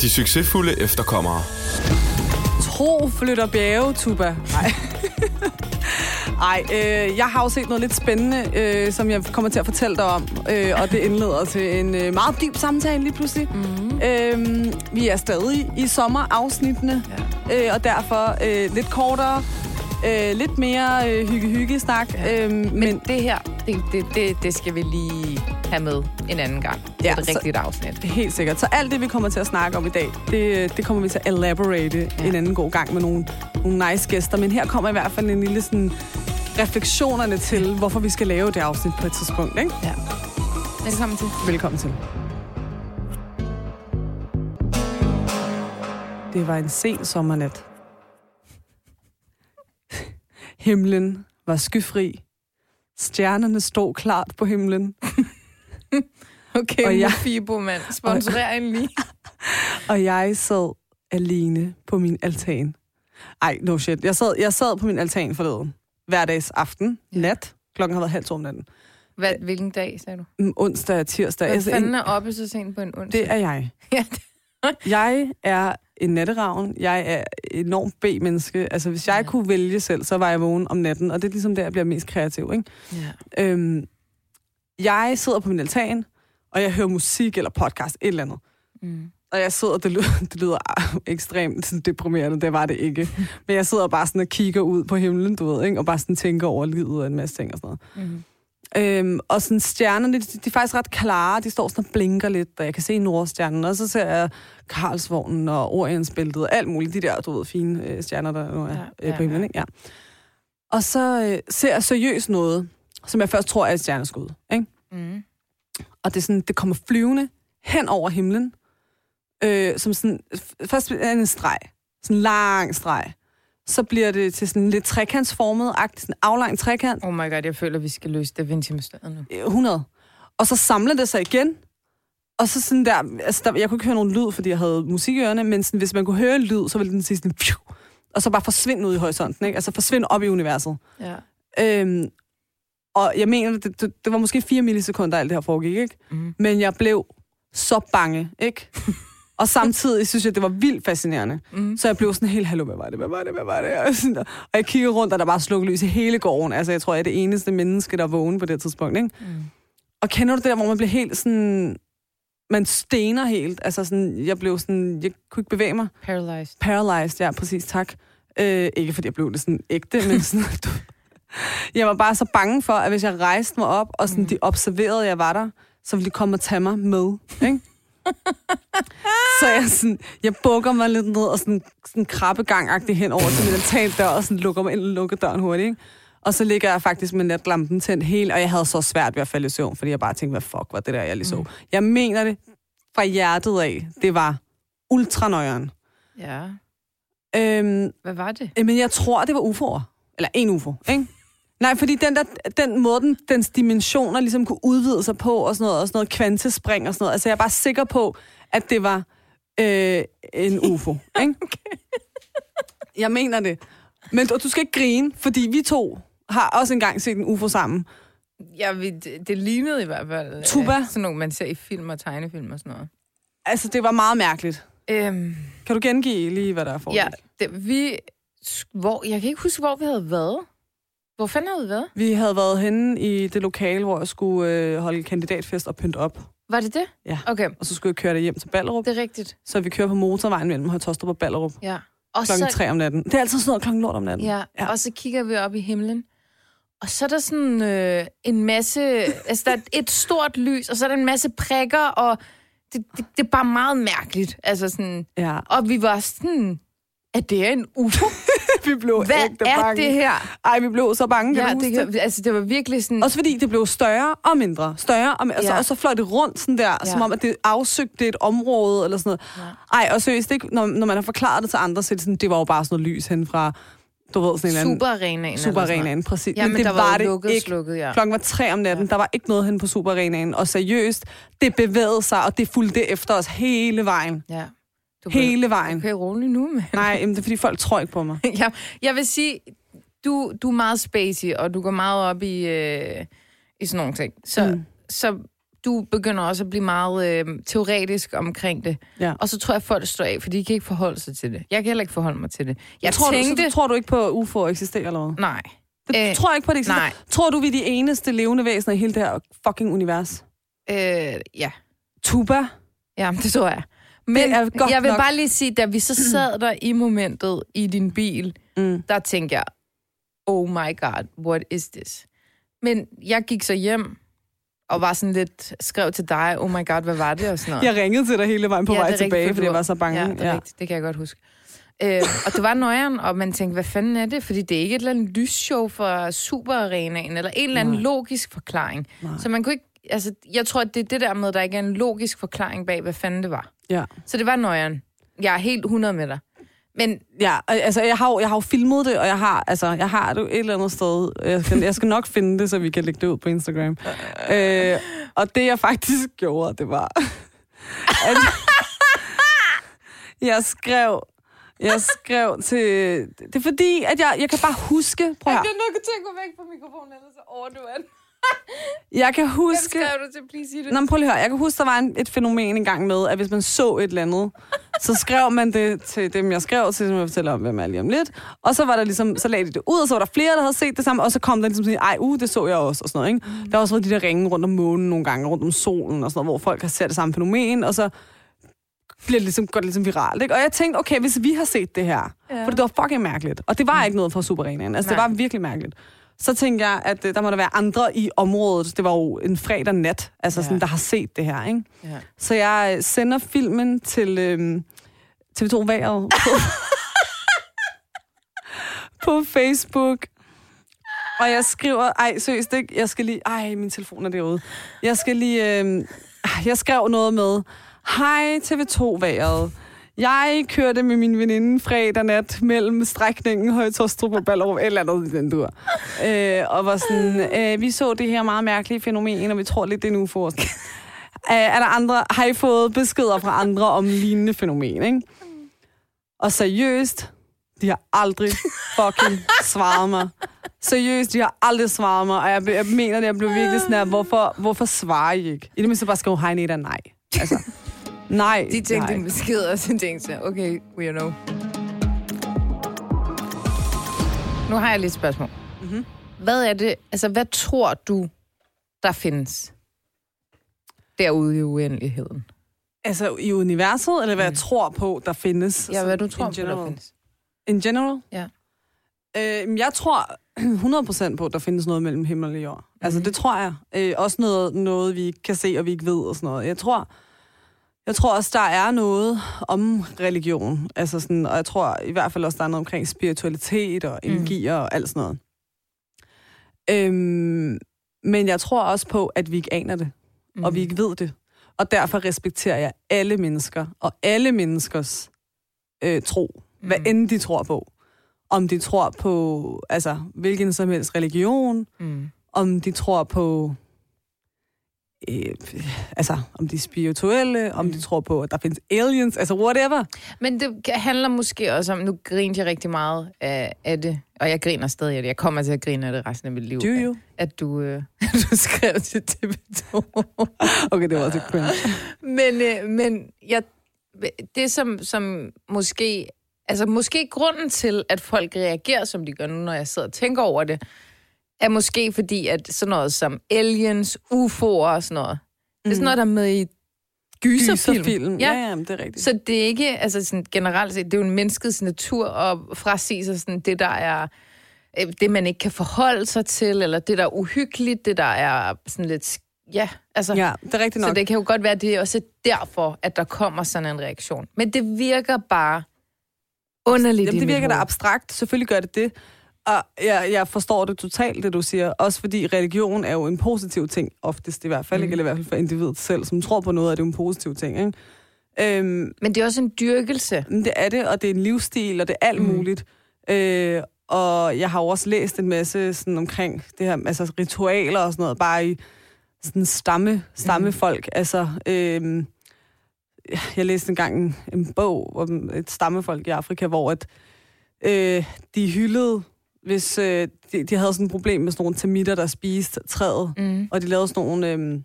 De succesfulde efterkommere. Tro flytter bjerge, Tugba. Nej. Jeg har jo set noget lidt spændende, som jeg kommer til at fortælle dig om. Og det indleder til en meget dyb samtale lige pludselig. Mm-hmm. Vi er stadig i sommerafsnittene, ja. Og derfor lidt kortere, lidt mere hygge-hygge-snak. Ja. Men det her, det skal vi lige have med en anden gang. Ja, et rigtigt afsnit. Helt sikkert. Så alt det, vi kommer til at snakke om i dag, det kommer vi til at elaborate en anden god gang med nogle nice gæster. Men her kommer i hvert fald en lille sådan, refleksionerne til, hvorfor vi skal lave det afsnit på et tidspunkt. Ikke? Ja. Velkommen til. Velkommen til. Det var en sen sommernat. Himlen var skyfri. Stjernerne stod klart på himlen. Okay, og jeg, Fibo, mand. Sponsorer en lige. Og jeg sad alene på min altan. Ej, no shit. Jeg sad på min altan forleden. Hverdags aften, nat. Klokken har været 1:30 om natten. Hvilken dag, sagde du? Onsdag, tirsdag. Hvad fanden er oppe så sent på en onsdag? Det er jeg. Jeg er en natteravn. Jeg er enormt B-menneske. Altså, hvis jeg kunne vælge selv, så var jeg vågen om natten. Og det er ligesom der, jeg bliver mest kreativ, ikke? Ja. Jeg sidder på min altan, og jeg hører musik eller podcast, et eller andet. Mm. Og jeg sidder, det lyder ekstremt deprimerende, det var det ikke. Men jeg sidder bare sådan og kigger ud på himlen, du ved, ikke? Og bare sådan tænker over livet og en masse ting og sådan noget. Mm. Og sådan stjernerne, de er faktisk ret klare, de står sådan og blinker lidt, og jeg kan se Nordstjernen, og så ser jeg Karlsvognen og Orionsbæltet og alt muligt, de der, du ved, fine stjerner, der nu er på himlen, ikke? Ja. Og så ser jeg seriøst noget, som jeg først tror er et stjerneskud, ikke? Mm. Og det er sådan, det kommer flyvende hen over himlen, som sådan, først bliver en streg, sådan en lang streg. Så bliver det til sådan lidt trekantsformet-agtigt, sådan aflang trekant. Oh my god, jeg føler, vi skal løse Da Vinci-mysteriet nu. 100. Og så samler det sig igen, og så sådan der, altså der, jeg kunne ikke høre nogen lyd, fordi jeg havde musik i ørerne, men sådan, hvis man kunne høre lyd, så ville den sige sådan, pju, og så bare forsvinde ud i horisonten, ikke? Altså forsvinde op i universet. Ja. Og jeg mener, det var måske 4 millisekunder, alt det her foregik, ikke? Mm. Men jeg blev så bange, ikke? Og samtidig synes jeg, det var vildt fascinerende. Mm. Så jeg blev sådan helt, hallo, hvad var det? Og jeg kiggede rundt, og der bare slukket lys i hele gården. Altså, jeg tror, jeg er det eneste menneske, der vågne på det tidspunkt, ikke? Mm. Og kender du det der, hvor man bliver helt sådan... Man stener helt. Altså, sådan, jeg blev sådan... Jeg kunne ikke bevæge mig. Paralyzed, ja, præcis, tak. Ikke fordi jeg blev det sådan ægte, men sådan... Jeg var bare så bange for, at hvis jeg rejste mig op, og sådan, de observerede, jeg var der, så ville de komme og tage mig med, ikke? Så jeg bukker mig lidt ned og sådan krabbegangagtig hen over til min altandør og sådan lukker mig ind og lukker døren hurtigt, ikke? Og så ligger jeg faktisk med natlampen tændt helt, og jeg havde så svært ved at falde i søvn, fordi jeg bare tænkte, hvad fuck var det der, jeg lige så. Mm. Jeg mener det fra hjertet af. Det var ultranøjeren. Ja. Hvad var det? Men jeg tror, det var UFO'er. Eller en UFO, ikke? Nej, fordi den måde, dens dimensioner ligesom kunne udvide sig på, og sådan noget kvantespring og sådan noget. Altså, jeg er bare sikker på, at det var en UFO, ikke? Okay. Jeg mener det. Men du skal ikke grine, fordi vi to har også engang set en UFO sammen. Ja, det lignede i hvert fald Tugba. Sådan noget, man ser i film og tegnefilm og sådan noget. Altså, det var meget mærkeligt. Kan du gengive lige, hvad der er foregået? Ja, jeg kan ikke huske, hvor vi havde været. Hvor fanden havde vi været? Vi havde været henne i det lokale, hvor jeg skulle holde kandidatfest og pynte op. Var det det? Ja. Okay. Og så skulle jeg køre det hjem til Ballerup. Det er rigtigt. Så vi kører på motorvejen mellem Høje-Taastrup og Ballerup. Ja. Og klokken 3 om natten. Det er altid sådan noget klokken lort om natten. Ja. Ja, og så kigger vi op i himlen. Og så er der sådan en masse... altså, der er et stort lys, og så er der en masse prikker, og det er bare meget mærkeligt. Altså sådan... Ja. Og vi var sådan... At det er en UFO? Vi blev ægte bange. Hvad er det her? Ej, vi blev så bange. Kan du huske det? Altså, det var virkelig sådan... Også fordi det blev større og mindre. Og så fløj det rundt sådan der, som om, at det afsøgte et område eller sådan noget. Ja. Ej, og seriøst, ikke? Når man har forklaret det til andre, så det sådan, det var jo bare sådan noget lys hen fra... Du ved, sådan en eller anden... Superarenaen. Superarenaen, præcis. Ja, men det var det lukket, ikke. Slukket, ja. Klokken var 3 om natten, der var ikke noget hen på Superarenaen. Og seriøst, det bevægede sig, og det fulgte efter os hele vejen. Ja. Hele vejen. Okay, rolig nu, mand. Nej, det er fordi folk tror ikke på mig. Jeg vil sige, Du er meget spacey, og du går meget op i sådan nogle ting. Så du begynder også at blive meget teoretisk omkring det. Ja. Og så tror jeg, at folk står af, for de kan ikke forholde sig til det. Jeg kan heller ikke forholde mig til det. Tror du ikke på, at UFO eksisterer eller hvad? Nej. Du tror ikke på, det eksisterer? Nej. Tror du, vi er de eneste levende væsener i hele det her fucking univers? Ja. Tugba? Ja, det tror jeg. Men jeg vil bare lige sige, da vi så sad der i momentet i din bil, der tænkte jeg, oh my god, what is this? Men jeg gik så hjem og var sådan lidt, skrev til dig, oh my god, hvad var det og sådan noget. Jeg ringede til dig hele vejen på vej tilbage, fordi jeg var så bange. Ja, det er rigtigt, det kan jeg godt huske. Og det var nøjeren, og man tænkte, hvad fanden er det? Fordi det er ikke et eller andet lysshow fra Superarenaen, eller en eller anden logisk forklaring. Nej. Så man kunne ikke, altså, jeg tror, at det er det der med, der ikke er en logisk forklaring bag, hvad fanden det var. Ja. Så det var nøjeren. Jeg er helt 100 med dig. Men ja, altså jeg har jo filmet det, og jeg har det et eller andet sted. Jeg skal nok finde det, så vi kan lægge det ud på Instagram. Og det jeg faktisk gjorde, det var at jeg skrev til det er fordi at jeg kan bare huske, prøv at. Jeg kan nok tænke væk på mikrofonen, eller så overdøver den. Jeg kan huske... Hvem skrev du til, please sig det? Nå, prøv lige at høre. Jeg kan huske, der var et fænomen engang med, at hvis man så et eller andet, så skrev man det til dem, jeg skrev til, som jeg fortæller om, hvem er lige om lidt. Og så var der ligesom, så lagde de det ud, og så var der flere, der havde set det sammen, og så kom der ligesom sådan, det så jeg også, og sådan noget, ikke? Der var også de der ringe rundt om månen nogle gange, rundt om solen, og sådan noget, hvor folk har set det samme fænomen, og så bliver det ligesom, går det ligesom viralt, ikke? Og jeg tænkte, okay, hvis vi har set det her, for det var fucking mærkeligt, og det var ikke noget fra Superarenaen, altså det var virkelig mærkeligt. Så tænker jeg, at der må der være andre i området. Det var jo en fredag nat, altså sådan, der har set det her, ikke? Ja. Så jeg sender filmen til TV2 Vejret på Facebook. Og jeg skriver... Ej, seriøst ikke? Jeg skal lige... Ej, min telefon er derude. Jeg skrev noget med... Hej TV2 Vejret. Jeg kørte med min veninde fredag nat mellem strækningen Høje-Tostrup og Ballerup, eller andet i den tur. Og var sådan, vi så det her meget mærkelige fænomen, og vi tror lidt, det er en UFO. Er der andre, har I fået beskeder fra andre om lignende fænomen, ikke? Og seriøst, de har aldrig fucking svaret mig. Seriøst, de har aldrig svaret mig, og jeg mener, at jeg blev virkelig sådan her, hvorfor svarer I ikke? I det mindste bare skrive, hej Neda, nej. Altså... Nej. De tænkte en besked, og så tænkte jeg, okay, weirdo. Nu har jeg lidt spørgsmål. Mm-hmm. Hvad er det, altså hvad tror du, der findes derude i uendeligheden? Altså i universet, eller hvad jeg tror på, der findes? Ja, hvad du tror på, der findes. In general? Ja. Jeg tror 100% på, at der findes noget mellem himmel og jord. Mm-hmm. Altså det tror jeg. Også noget, vi kan se, og vi ikke ved, og sådan noget. Jeg tror også, der er noget om religion, altså sådan, og jeg tror i hvert fald også, der er noget omkring spiritualitet og energier og alt sådan noget. Men jeg tror også på, at vi ikke aner det, og vi ikke ved det. Og derfor respekterer jeg alle mennesker og alle menneskers tro, hvad end de tror på. Om de tror på, altså hvilken som helst religion, om de tror på... altså, om de er spirituelle, om de tror på, at der findes aliens, altså whatever. Men det handler måske også om, nu griner jeg rigtig meget af det, og jeg griner stadig af det. Jeg kommer til at grine af det resten af mit liv. At du skrev til TV2. Okay, det var også cringe. Men det som måske, altså måske grunden til, at folk reagerer, som de gør nu, når jeg sidder og tænker over det, er måske fordi, at sådan noget som aliens, UFO'er og sådan noget, det er sådan noget, der er med i gyserfilm. Ja, det er rigtigt. Så det er ikke, altså sådan generelt set, det er jo en menneskets natur at frasige sig sådan det, der er, det man ikke kan forholde sig til, eller det, der er uhyggeligt, det, der er sådan lidt, ja, altså. Ja, det er rigtigt nok. Så det kan jo godt være, at det er også derfor, at der kommer sådan en reaktion. Men det virker bare underligt. Jamen, det virker da abstrakt, selvfølgelig gør det det. Og jeg forstår det totalt, det du siger. Også fordi religion er jo en positiv ting, oftest i hvert fald. Ikke? Eller i hvert fald for individet selv, som tror på noget, at det er en positiv ting. Ikke? Men det er også en dyrkelse. Det er det, og det er en livsstil, og det er alt muligt. Og jeg har også læst en masse sådan omkring det her, altså ritualer og sådan noget, bare i sådan stammefolk. Altså, jeg læste engang en bog om et stammefolk i Afrika, hvor at, de hyldede hvis de havde sådan et problem med sådan nogle termitter, der spiste træet, og de lavede sådan nogle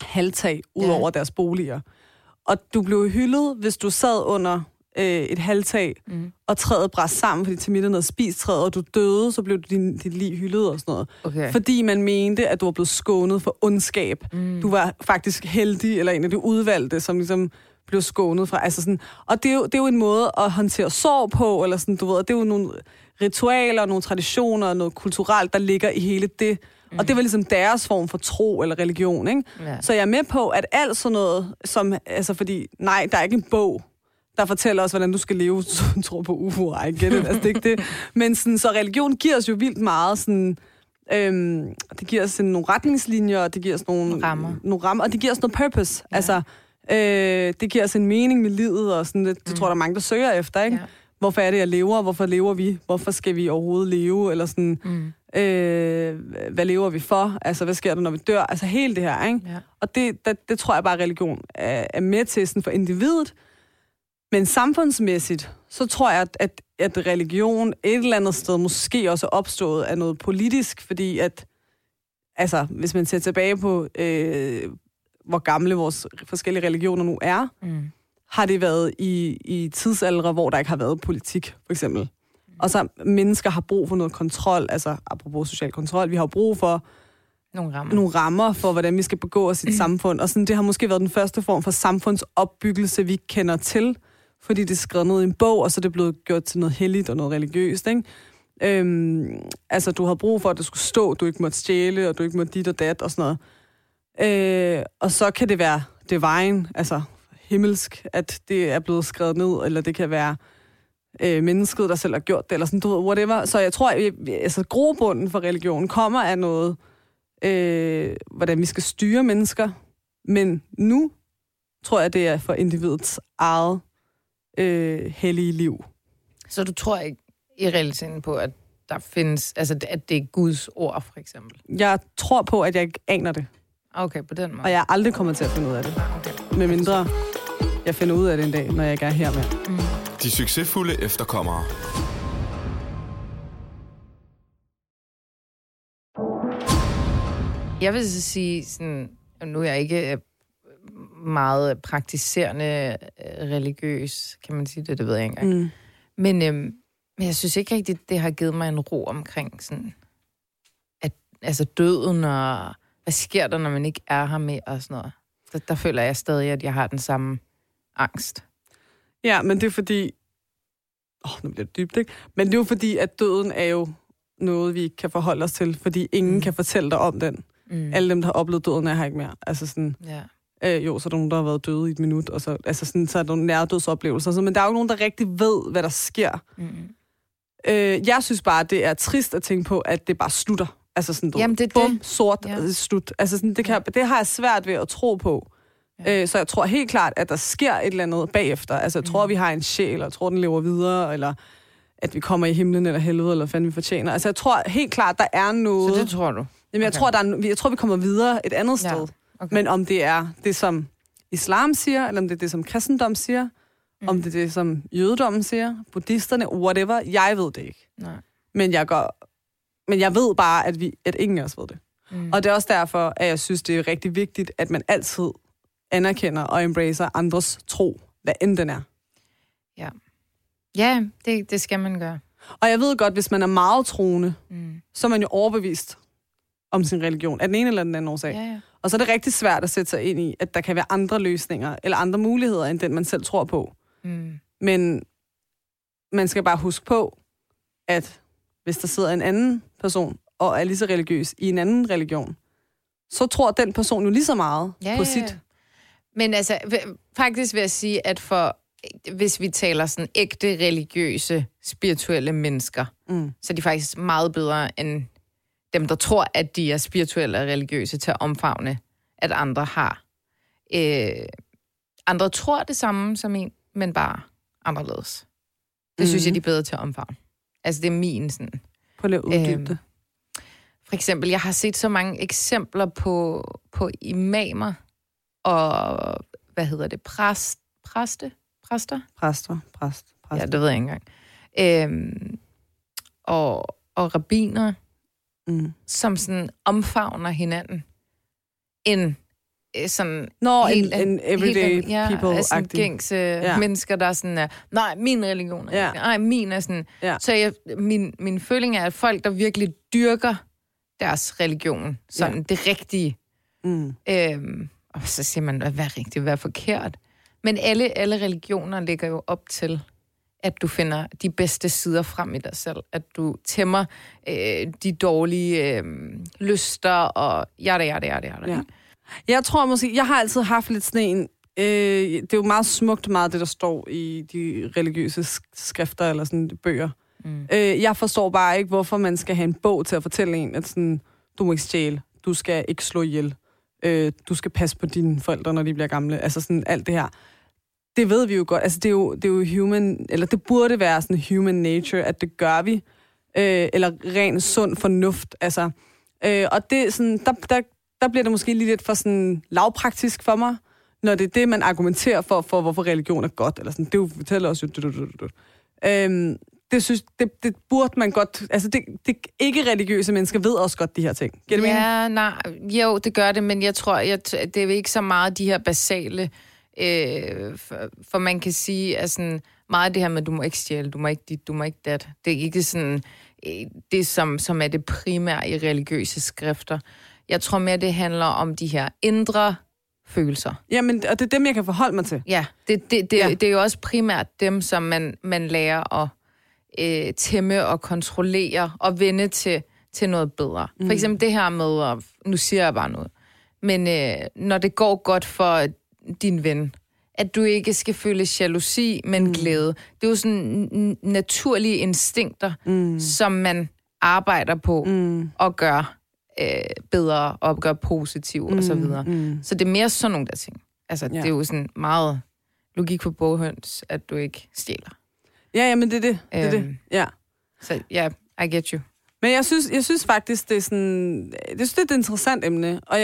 halvtag ud over deres boliger. Og du blev hyldet, hvis du sad under et halvtag, og træet brændte sammen, fordi termitterne havde spist træet, og du døde, så blev dit lig hyldet og sådan noget. Okay. Fordi man mente, at du var blevet skånet for ondskab. Du var faktisk heldig, eller en af de udvalgte, som ligesom blev skånet fra. Altså sådan, og det er jo en måde at håndtere sorg på, eller sådan, du ved, det er jo nogle ritualer, nogle traditioner og noget kulturelt, der ligger i hele det. Og det var ligesom deres form for tro eller religion, ikke? Ja. Så jeg er med på, at alt sådan noget, som, altså fordi, nej, der er ikke en bog, der fortæller os, hvordan du skal leve, som tror på UFO'er, ikke? Altså, det er ikke det. Men sådan, så religion giver os jo vildt meget sådan, det giver os nogle retningslinjer, det giver os nogle rammer, og det giver os noget purpose. Ja. Altså, det giver os en mening med livet, og sådan, det tror der er mange, der søger efter, ikke? Ja. Hvorfor er det, jeg lever? Hvorfor lever vi? Hvorfor skal vi overhovedet leve? Eller sådan, hvad lever vi for? Altså, hvad sker der, når vi dør? Altså, hele det her, ikke? Ja. Og det tror jeg bare, religion er med til sådan for individet. Men samfundsmæssigt, så tror jeg, at religion et eller andet sted måske også er opstået af noget politisk, fordi at, altså, hvis man ser tilbage på, hvor gamle vores forskellige religioner nu er, har det været i tidsaldre, hvor der ikke har været politik, for eksempel. Og så mennesker har brug for noget kontrol, altså apropos social kontrol, vi har brug for nogle rammer for, hvordan vi skal begå os i et samfund. Og sådan, det har måske været den første form for samfundsopbyggelse, vi kender til, fordi det er skrevet ned i en bog, og så er det blevet gjort til noget helligt og noget religiøst, ikke? Altså, du har brug for, at det skulle stå, du ikke måtte stjæle, og du ikke måtte dit og dat, og sådan noget. Og så kan det være divine, altså himmelsk, at det er blevet skrevet ned, eller det kan være mennesket, der selv har gjort det, eller sådan, du ved, whatever. Så jeg tror, altså grobunden for religionen kommer af noget, hvordan vi skal styre mennesker. Men nu tror jeg, det er for individets eget hellige liv. Så du tror ikke i realiteten på, at der findes, altså at det er Guds ord, for eksempel? Jeg tror på, at jeg ikke aner det. Okay, på den måde. Og jeg er aldrig kommet til at finde ud af det. Med mindre jeg finder ud af det en dag, når jeg ikke er her med. De succesfulde efterkommere. Jeg vil så sige, sådan, nu er jeg ikke meget praktiserende religiøs, kan man sige det, det ved jeg ikke engang. Men jeg synes ikke rigtigt, det har givet mig en ro omkring sådan, at, altså døden og hvad sker der, når man ikke er her med og sådan noget. Der føler jeg stadig, at jeg har den samme angst. Ja, men det er fordi... nu bliver det dybt, ikke? Men det er jo fordi, at døden er jo noget, vi ikke kan forholde os til, fordi ingen kan fortælle dig om den. Alle dem, der har oplevet døden, er her ikke mere. Altså sådan... Ja. Så er der nogen, der har været døde i et minut, og så, altså sådan, så er der nogle nærdødsoplevelser. Så, men der er jo ikke nogen, der rigtig ved, hvad der sker. Jeg synes bare, det er trist at tænke på, at det bare slutter. Altså sådan, sort, slut. Altså sådan, det har jeg svært ved at tro på. Ja. Så jeg tror helt klart, at der sker et eller andet bagefter. Altså jeg tror, vi har en sjæl, og jeg tror, den lever videre, eller at vi kommer i himlen eller helvede, eller hvad fanden vi fortjener. Altså jeg tror helt klart, der er noget... Så det tror du? Jamen jeg tror, vi kommer videre et andet sted. Ja. Okay. Men om det er det, som islam siger, eller om det er det, som kristendom siger, om det er det, som jødedommen siger, buddhisterne, whatever, jeg ved det ikke. Nej. Men jeg ved bare, at ingen af os ved det. Og det er også derfor, at jeg synes, det er rigtig vigtigt, at man altid anerkender og embracer andres tro, hvad end den er. Ja, det skal man gøre. Og jeg ved godt, hvis man er meget troende, så er man jo overbevist om sin religion, af den ene eller den anden årsag. Ja. Og så er det rigtig svært at sætte sig ind i, at der kan være andre løsninger, eller andre muligheder, end den man selv tror på. Men man skal bare huske på, at hvis der sidder en anden person og er lige så religiøs i en anden religion, så tror den person jo lige så meget på sit. Men altså, faktisk vil jeg sige, at hvis vi taler sådan ægte religiøse, spirituelle mennesker, så er de faktisk meget bedre end dem, der tror, at de er spirituelle og religiøse, til at omfavne, at andre har. Andre tror det samme som en, men bare anderledes. Det synes jeg, de er bedre til at omfavne. Altså, det er min sådan... Prøv lige at uddybe det. For eksempel, jeg har set så mange eksempler på imamer og... Hvad hedder det? Præster? Ja, det ved jeg ikke engang. Og og rabbiner, som sådan omfavner hinanden. En sådan en everyday people-agtig. Gængse mennesker, der er sådan, nej, min religion er ikke. Nej, min er sådan. Yeah. Så min føling er, at folk, der virkelig dyrker deres religion, sådan det rigtige. Og så siger man, hvad er rigtigt, hvad er forkert? Men alle religioner ligger jo op til, at du finder de bedste sider frem i dig selv. At du tæmmer de dårlige lyster og jada. Jeg tror måske, jeg har altid haft lidt sådan en... det er jo meget smukt meget, det der står i de religiøse skrifter eller sådan bøger. Jeg forstår bare ikke, hvorfor man skal have en bog til at fortælle en, at sådan, du må ikke stjæle, du skal ikke slå ihjel, du skal passe på dine forældre, når de bliver gamle. Altså sådan alt det her. Det ved vi jo godt. Altså det er jo human, eller det burde være sådan human nature, at det gør vi. Eller ren sund fornuft. Altså. Og det sådan, der bliver det måske lige lidt for sådan lavpraktisk for mig, når det er det, man argumenterer for hvorfor religion er godt. Eller sådan, det fortæller os jo... Det burde man godt... Altså, det ikke-religiøse mennesker ved også godt de her ting. Giver det mening? Nej. Jo, det gør det, men jeg tror, det er ikke så meget de her basale... For man kan sige, at sådan, meget det her med, du må ikke stjæle, du må ikke dit, du må ikke dat. Det er ikke sådan det, som er det primære i religiøse skrifter. Jeg tror mere, det handler om de her indre følelser. Jamen, og det er dem, jeg kan forholde mig til. Ja, det er jo også primært dem, som man lærer at tæmme og kontrollere og vende til noget bedre. For eksempel det her med, og nu siger jeg bare noget, men når det går godt for din ven, at du ikke skal føle jalousi, men glæde. Det er jo sådan naturlige instinkter, som man arbejder på og gør bedre og gør positiv og så videre. Så det er mere sådan nogle der ting. Altså, det er jo sådan meget logik for boghøns, at du ikke stjæler. Ja, men det er det. Ja. Så ja, I get you. Men jeg synes faktisk, det er sådan... Det er et interessant emne. Og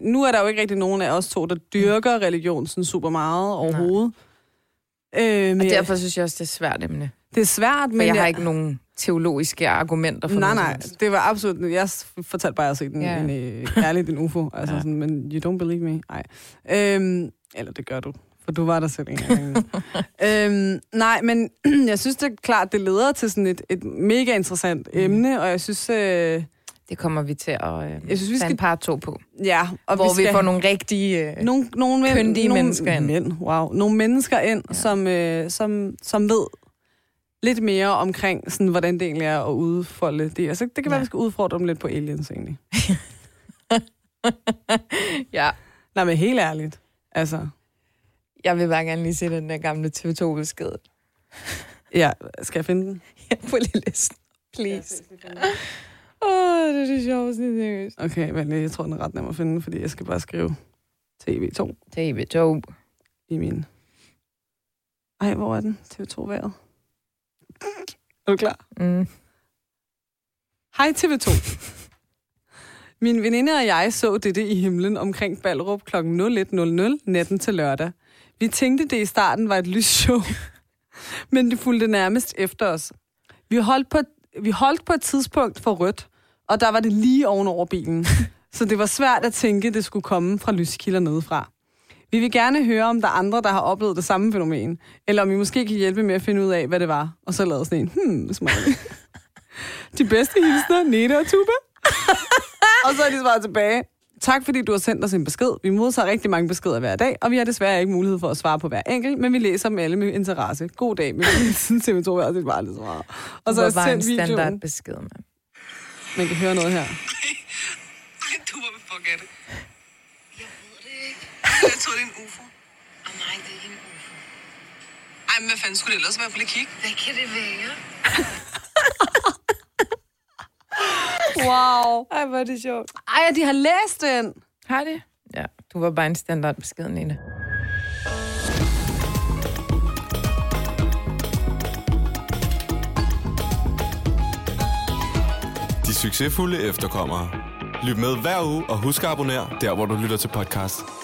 nu er der jo ikke rigtig nogen af os to, der dyrker religion sådan super meget overhovedet. Og derfor synes jeg også, det er et svært emne. Det er svært, men... jeg har ikke nogen teologiske argumenter for noget. Nej, det var absolut... Jeg fortalte bare, at jeg har set en UFO. Altså sådan, men you don't believe me? Nej. Eller det gør du. For du var der selv engang. Nej, men jeg synes det er klart, det leder til sådan et mega interessant emne, og jeg synes... det kommer vi til at tage en part 2 på. Ja. Og hvor vi får nogle rigtige, kyndige mennesker ind. Nogle mennesker ind, som ved lidt mere omkring, sådan, hvordan det egentlig er at udfolde det. Altså, det kan være, vi skal udfordre dem lidt på aliens, egentlig. Nej, men helt ærligt. Altså... Jeg vil bare gerne lige se den der gamle TV2-besked. Ja, skal jeg finde den? Ja, på lige listen. Please. Det er det sjoveste. Okay, men jeg tror, den er ret nem at finde, fordi jeg skal bare skrive TV2. TV2. I min... Ej, hvor er den? TV2 Vejret. Er du klar? Hej TV2. Min veninde og jeg så dette i himlen omkring Ballerup kl. 01.00 natten til lørdag. Vi tænkte, det i starten var et lysshow, men det fulgte nærmest efter os. Vi holdt på et tidspunkt for rødt, og der var det lige ovenover bilen, så det var svært at tænke, det skulle komme fra lyskilder nedefra. Vi vil gerne høre, om der er andre, der har oplevet det samme fænomen, eller om I måske kan hjælpe med at finde ud af, hvad det var. Og så lavede sådan en, smiley. De bedste hilsner, Neda og Tugba. Og så er de svaret tilbage. Tak, fordi du har sendt os en besked. Vi modtager rigtig mange beskeder hver dag, og vi har desværre ikke mulighed for at svare på hver enkelt, men vi læser dem alle med interesse. God dag, men siden TV2 er også et varligt svar. Og så har jeg sendt videoen. Standard besked, mand. Man kan høre noget her. Ej, du må fucke det. Jeg ved det ikke. Jeg tror, det er en UFO. Nej, det er ikke en UFO. Ej, men hvad fanden skulle det ellers være for det kig? Hvad kan det være? Wow. Ej, hvor er det sjovt. Ej, de har læst den. Har de? Ja, du var bare en standard beskeden, Neda. De succesfulde efterkommere. Lyt med hver uge, og husk at abonnere der, hvor du lytter til podcast.